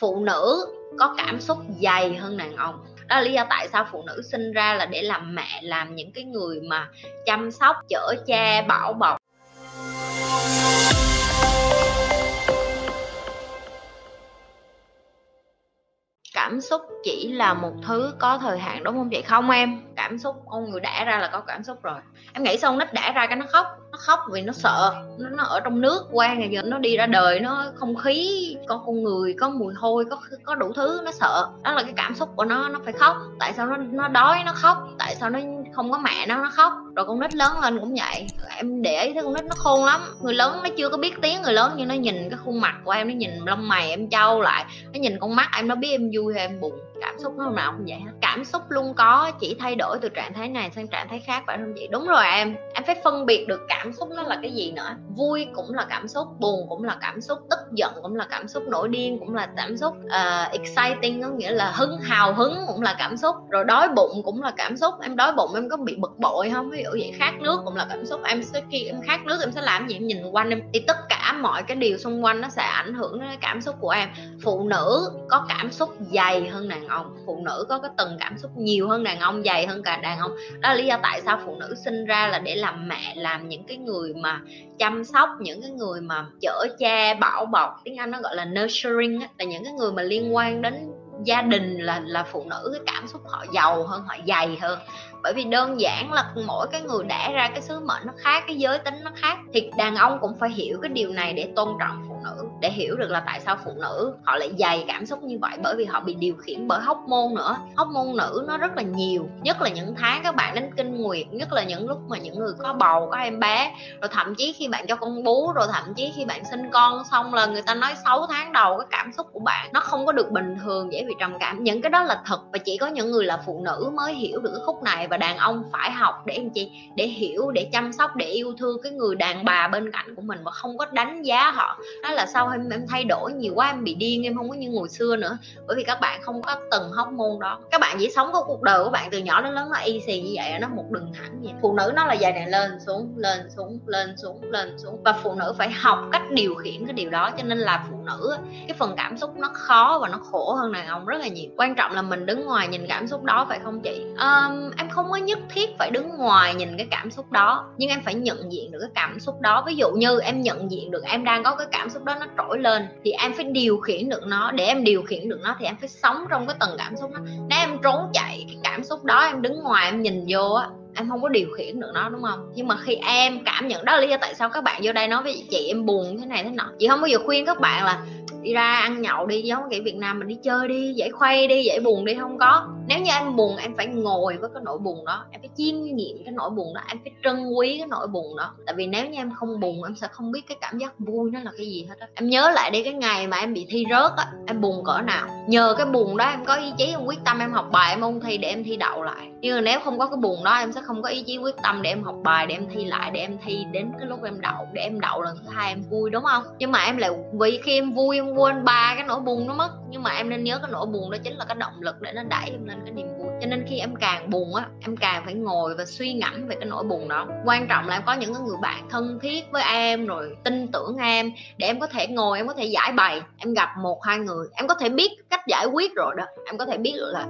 phụ nữ có cảm xúc dày hơn đàn ông. Đó là lý do tại sao phụ nữ sinh ra là để làm mẹ, làm những cái người mà chăm sóc, chở che, bảo bọc. Cảm xúc chỉ là một thứ có thời hạn, đúng không? Vậy không em, cảm xúc con người đã ra là có cảm xúc rồi. Em nghĩ sao con nít đã ra cái nó khóc vì nó sợ, nó ở trong nước qua ngày giờ nó đi ra đời, nó không khí, có con người, có mùi hôi, có đủ thứ, nó sợ. Đó là cái cảm xúc của nó phải khóc. Tại sao nó đói nó khóc, tại sao nó không có mẹ nó khóc. Rồi con nít lớn lên cũng vậy. Em để ý thấy con nít nó khôn lắm. Người lớn nó chưa có biết tiếng người lớn, nhưng nó nhìn cái khuôn mặt của em, nó nhìn lông mày em trâu lại, nó nhìn con mắt em, nó biết em vui hay em buồn. Cảm xúc nó hôm nào cũng vậy hết. Cảm xúc luôn có, chỉ thay đổi từ trạng thái này sang trạng thái khác, phải không chị? Đúng rồi em phải phân biệt được cảm xúc nó là cái gì nữa. Vui cũng là cảm xúc, buồn cũng là cảm xúc, tức giận cũng là cảm xúc, nổi điên cũng là cảm xúc, exciting có nghĩa là hào hứng cũng là cảm xúc, rồi đói bụng cũng là cảm xúc. Em đói bụng em có bị bực bội không? Ví dụ vậy. Khát nước cũng là cảm xúc. Em sẽ khi em khát nước em sẽ làm gì? Em nhìn quanh em thì tất cả mọi cái điều xung quanh nó sẽ ảnh hưởng đến cái cảm xúc của em. Phụ nữ có cảm xúc dày hơn đàn ông, phụ nữ có cái tầng cảm xúc nhiều hơn đàn ông, dày hơn cả đàn ông. Đó là lý do tại sao phụ nữ sinh ra là để làm mẹ, làm những cái người mà chăm sóc, những cái người mà chở che bảo bọc, tiếng Anh nó gọi là nurturing, là những cái người mà liên quan đến gia đình, là phụ nữ cái cảm xúc họ giàu hơn, họ dày hơn. Bởi vì đơn giản là mỗi cái người đẻ ra cái sứ mệnh nó khác, cái giới tính nó khác. Thì đàn ông cũng phải hiểu cái điều này để tôn trọng phụ nữ, để hiểu được là tại sao phụ nữ họ lại dày cảm xúc như vậy. Bởi vì họ bị điều khiển bởi hormone nữa. Hormone nữ nó rất là nhiều, nhất là những tháng các bạn đến kinh nguyệt, nhất là những lúc mà những người có bầu, có em bé, rồi thậm chí khi bạn cho con bú, rồi thậm chí khi bạn sinh con xong là người ta nói 6 tháng đầu cái cảm xúc của bạn nó không có được bình thường, dễ bị trầm cảm. Những cái đó là thật, và chỉ có những người là phụ nữ mới hiểu được cái khúc này. Và đàn ông phải học để làm chi? Để hiểu, để chăm sóc, để yêu thương cái người đàn bà bên cạnh của mình, và không có đánh giá họ. Đó là sao em thay đổi nhiều quá, em bị điên, em không có như hồi xưa nữa. Bởi vì các bạn không có tầng hormone đó. Các bạn chỉ sống có cuộc đời của bạn từ nhỏ đến lớn nó easy như vậy, nó một đường thẳng vậy. Phụ nữ nó là dài này, lên xuống, lên xuống, lên xuống, lên xuống. Và phụ nữ phải học cách điều khiển cái điều đó. Cho nên là phụ nữ cái phần cảm xúc nó khó và nó khổ hơn đàn ông rất là nhiều. Quan trọng là mình đứng ngoài nhìn cảm xúc đó, phải không chị? Em không có nhất thiết phải đứng ngoài nhìn cái cảm xúc đó, nhưng em phải nhận diện được cái cảm xúc đó. Ví dụ như em nhận diện được em đang có cái cảm xúc đó nó trỗi lên, thì em phải điều khiển được nó. Để em điều khiển được nó thì em phải sống trong cái tầng cảm xúc đó. Nếu em trốn chạy cái cảm xúc đó, em đứng ngoài em nhìn vô á, em không có điều khiển được nó, đúng không? Nhưng mà khi em cảm nhận, đó là lý do tại sao các bạn vô đây nói với chị em buồn thế này thế nọ. Chị không bao giờ khuyên các bạn là đi ra ăn nhậu đi, giống cái Việt Nam mình đi chơi đi, giải khuây đi, giải buồn đi, không có. Nếu như em buồn, em phải ngồi với cái nỗi buồn đó, em phải chiêm nghiệm cái nỗi buồn đó, em phải trân quý cái nỗi buồn đó. Tại vì nếu như em không buồn, em sẽ không biết cái cảm giác vui nó là cái gì hết á. Em nhớ lại đi cái ngày mà em bị thi rớt á, em buồn cỡ nào. Nhờ cái buồn đó em có ý chí, em quyết tâm, em học bài, em ôn thi để em thi đậu lại. Nhưng mà nếu không có cái buồn đó, em sẽ không có ý chí quyết tâm để em học bài, để em thi lại, để em thi đến cái lúc em đậu, để em đậu lần thứ hai em vui, đúng không? Nhưng mà em lại vì khi em vui em quên ba cái nỗi buồn nó mất. Nhưng mà em nên nhớ cái nỗi buồn đó chính là cái động lực để nó đẩy em lên cái niềm vui. Cho nên khi em càng buồn á, em càng phải ngồi và suy ngẫm về cái nỗi buồn đó. Quan trọng là em có những người bạn thân thiết với em, rồi tin tưởng em, để em có thể ngồi, em có thể giải bày. Em gặp một hai người em có thể biết cách giải quyết rồi đó. Em có thể biết được là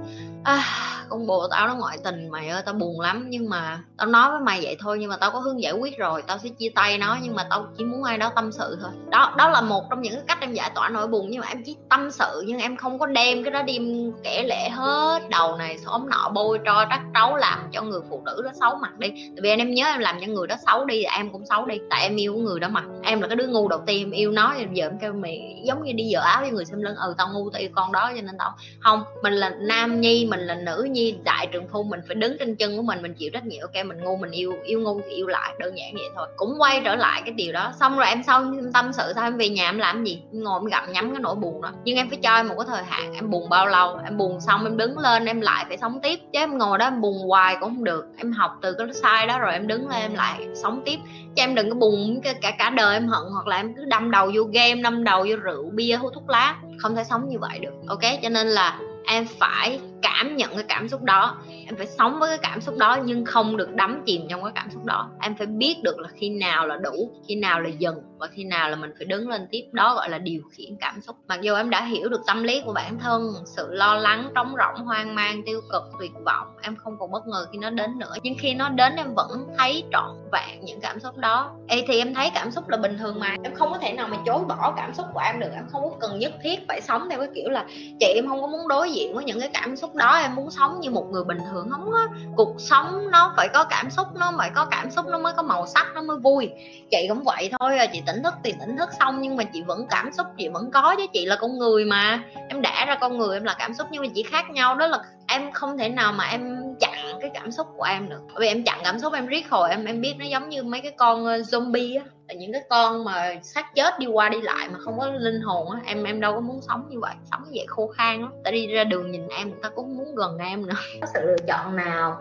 con bồ tao nó ngoại tình mày ơi, tao buồn lắm, nhưng mà tao nói với mày vậy thôi, nhưng mà tao có hướng giải quyết rồi, tao sẽ chia tay nó, nhưng mà tao chỉ muốn ai đó tâm sự thôi. Đó là một trong những cái cách em giải tỏa nỗi buồn. Nhưng mà em chỉ tâm sự, nhưng em không có đem cái đó đi kể lể hết đầu này xóm nọ, bôi tro trắc trấu, làm cho người phụ nữ đó xấu mặt đi. Tại vì em nhớ em làm cho người đó xấu đi thì em cũng xấu đi. Tại em yêu người đó mà, em là cái đứa ngu đầu tiên, em yêu nó, giờ em kêu mày giống như đi dở áo với người xem lưng. Tao ngu, tao yêu con đó, cho nên tao không. Mình là nam nhi, mình là nữ nhi, đại trượng phu, mình phải đứng trên chân của mình chịu trách nhiệm. Ok, mình ngu, mình yêu ngu thì yêu lại, đơn giản vậy thôi. Cũng quay trở lại cái điều đó. Xong rồi em sau em tâm sự, sao em về nhà em làm gì? Em ngồi em gặm nhắm cái nỗi buồn đó. Nhưng em phải cho em một cái thời hạn, em buồn bao lâu, em buồn xong em đứng lên em lại phải sống tiếp, chứ em ngồi đó em buồn hoài cũng không được. Em học từ cái sai đó rồi em đứng lên em lại sống tiếp, chứ em đừng có buồn cả đời em hận, hoặc là em cứ đâm đầu vô game, đâm đầu vô rượu bia, hút thuốc lá, không thể sống như vậy được. Ok, cho nên là em phải cảm nhận cái cảm xúc đó, em phải sống với cái cảm xúc đó nhưng không được đắm chìm trong cái cảm xúc đó. Em phải biết được là khi nào là đủ, khi nào là dừng và khi nào là mình phải đứng lên tiếp. Đó gọi là điều khiển cảm xúc. Mặc dù em đã hiểu được tâm lý của bản thân, sự lo lắng, trống rỗng, hoang mang, tiêu cực, tuyệt vọng, em không còn bất ngờ khi nó đến nữa. Nhưng khi nó đến em vẫn thấy trọn vẹn những cảm xúc đó. Ê, thì em thấy cảm xúc là bình thường mà. Em không có thể nào mà chối bỏ cảm xúc của em được. Em không có cần nhất thiết phải sống theo cái kiểu là chị em không có muốn đối diện với những cái cảm xúc đó, em muốn sống như một người bình thường. Không á, cuộc sống nó phải có cảm xúc, nó phải có cảm xúc nó mới có màu sắc, nó mới vui. Chị cũng vậy thôi, chị tỉnh thức thì tỉnh thức xong nhưng mà chị vẫn cảm xúc, chị vẫn có chứ. Chị là con người mà, em đẻ ra con người, em là cảm xúc nhưng mà chỉ khác nhau đó là em không thể nào mà em chặn cái cảm xúc của em được. Bởi vì em chặn cảm xúc em riết hồi em biết nó giống như mấy cái con zombie á, những cái con mà xác chết đi qua đi lại mà không có linh hồn á, em đâu có muốn sống như vậy. Sống như vậy khô khan lắm. Ta đi ra đường nhìn em, người ta cũng muốn gần em nữa. Có sự lựa chọn nào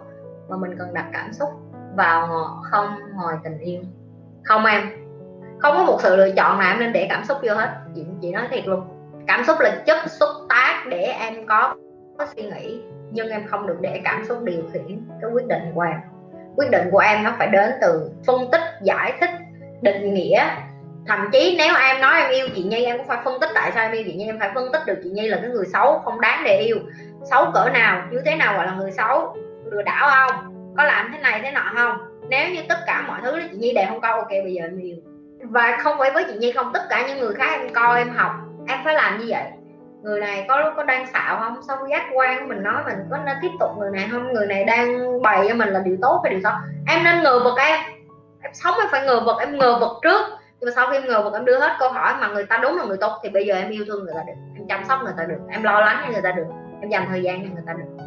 mà mình cần đặt cảm xúc vào không ngoài tình yêu? Không em, không có một sự lựa chọn nào em nên để cảm xúc vô hết. Chị nói thiệt luôn. Cảm xúc là chất xúc tác để em có suy nghĩ, nhưng em không được để cảm xúc điều khiển cái quyết định của em. Quyết định của em nó phải đến từ phân tích, giải thích, định nghĩa. Thậm chí nếu em nói em yêu chị Nhi, em cũng phải phân tích tại sao em yêu chị Nhi. Em phải phân tích được chị Nhi là cái người xấu, không đáng để yêu. Xấu cỡ nào, như thế nào gọi là người xấu, lừa đảo không, có làm thế này thế nọ không. Nếu như tất cả mọi thứ đó chị Nhi đều không coi, ok bây giờ em yêu. Và không phải với chị Nhi không, tất cả những người khác em coi, em học. Em phải làm như vậy. Người này có đang xạo không, xong giác quan của mình nói mình có nên tiếp tục người này không, người này đang bày cho mình là điều tốt hay điều xấu. Em nên ngờ vực. Em sống em phải ngờ vực. Em ngờ vực trước, nhưng mà sau khi em ngờ vực em đưa hết câu hỏi mà người ta đúng là người tốt thì bây giờ em yêu thương người ta được, em chăm sóc người ta được, em lo lắng cho người ta được, em dành thời gian cho người ta được.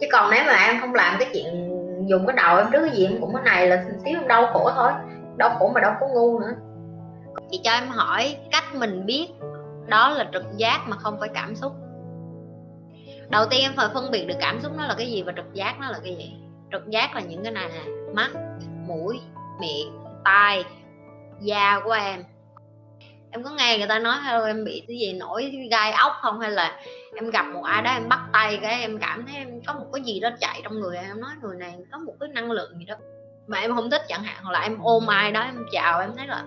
Chứ còn nếu mà em không làm cái chuyện dùng cái đầu em trước cái gì em cũng cái này là xíu em đau khổ thôi. Đau khổ mà đâu có ngu nữa. Chị cho em hỏi cách mình biết đó là trực giác mà không phải cảm xúc. Đầu tiên em phải phân biệt được cảm xúc nó là cái gì và trực giác nó là cái gì. Trực giác là những cái này nè: mắt, mũi, miệng, tai, da của em. Em có nghe người ta nói hello em bị cái gì nổi gai ốc không, hay là em gặp một ai đó em bắt tay cái em cảm thấy em có một cái gì đó chạy trong người em nói người này có một cái năng lượng gì đó mà em không thích chẳng hạn, hoặc là em ôm ai đó em chào em thấy là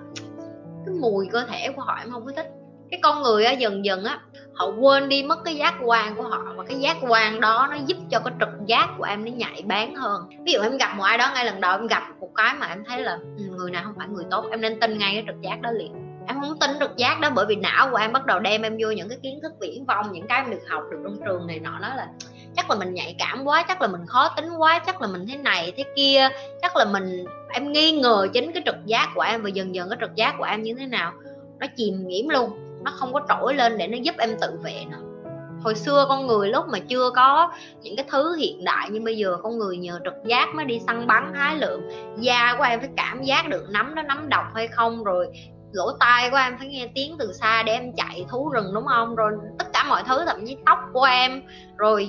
cái mùi cơ thể của họ em không có thích. Cái con người á, dần dần á, họ quên đi mất cái giác quan của họ, và cái giác quan đó nó giúp cho cái trực giác của em nó nhạy bén hơn. Ví dụ em gặp một ai đó ngay lần đầu em gặp một cái mà em thấy là người này không phải người tốt, em nên tin ngay cái trực giác đó liền. Em không tin trực giác đó bởi vì não của em bắt đầu đem em vô những cái kiến thức viển vông, những cái em được học được trong trường này nọ, nói là chắc là mình nhạy cảm quá, chắc là mình khó tính quá, chắc là mình thế này thế kia, chắc là em nghi ngờ chính cái trực giác của em. Và dần dần cái trực giác của em như thế nào nó chìm nghiễm luôn, nó không có trỗi lên để nó giúp em tự vệ nữa. Hồi xưa con người lúc mà chưa có những cái thứ hiện đại như bây giờ, con người nhờ trực giác mới đi săn bắn hái lượm. Da của em phải cảm giác được nấm nó nấm độc hay không, rồi lỗ tai của em phải nghe tiếng từ xa để em chạy thú rừng đúng không, rồi tất cả mọi thứ, thậm chí tóc của em, rồi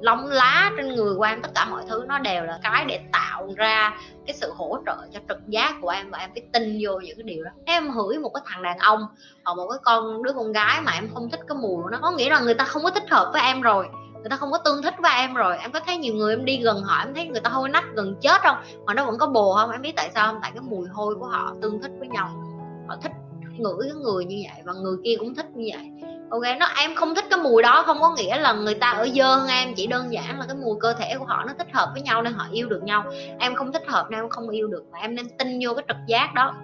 lông lá trên người của em, tất cả mọi thứ nó đều là cái để tạo ra cái sự hỗ trợ cho trực giác của em, và em phải tin vô những cái điều đó. Nếu em hửi một cái thằng đàn ông hoặc một cái đứa con gái mà em không thích cái mùi của nó, có nghĩa là người ta không có thích hợp với em rồi, người ta không có tương thích với em rồi. Em có thấy nhiều người em đi gần họ em thấy người ta hôi nách gần chết không, mà nó vẫn có bồ không, em biết tại sao không? Tại cái mùi hôi của họ tương thích với nhau, họ thích ngửi cái người như vậy và người kia cũng thích như vậy. Ok, em không thích cái mùi đó không có nghĩa là người ta ở dơ hơn em, chỉ đơn giản là cái mùi cơ thể của họ nó thích hợp với nhau nên họ yêu được nhau. Em không thích hợp nên em không yêu được, mà em nên tin vô cái trực giác đó.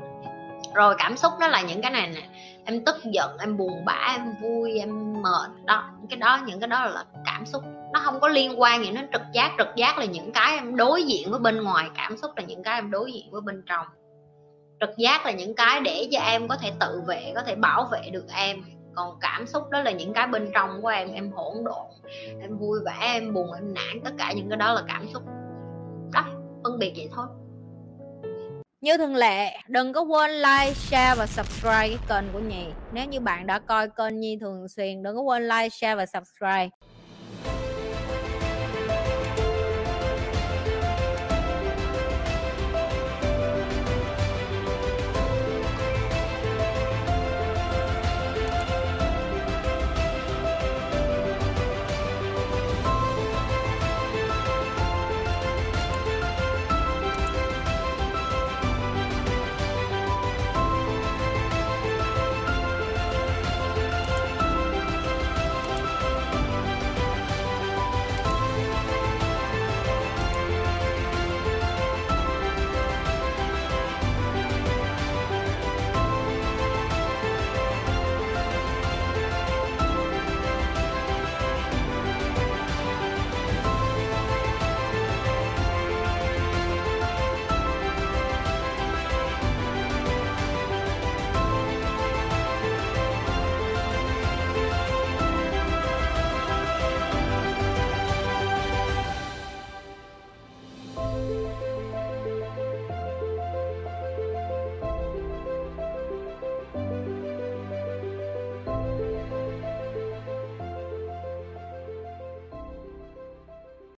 Rồi cảm xúc đó là những cái này nè: em tức giận, em buồn bã, em vui, em mệt. Đó, những cái đó là cảm xúc, nó không có liên quan gì đến trực giác. Trực giác là những cái em đối diện với bên ngoài, cảm xúc là những cái em đối diện với bên trong. Trực giác là những cái để cho em có thể tự vệ, có thể bảo vệ được em. Còn cảm xúc đó là những cái bên trong của em hỗn độn, em vui vẻ, em buồn, em nản, tất cả những cái đó là cảm xúc. Đó, phân biệt vậy thôi. Như thường lệ, đừng có quên like, share và subscribe kênh của Nhi. Nếu như bạn đã coi kênh Nhi thường xuyên, đừng có quên like, share và subscribe.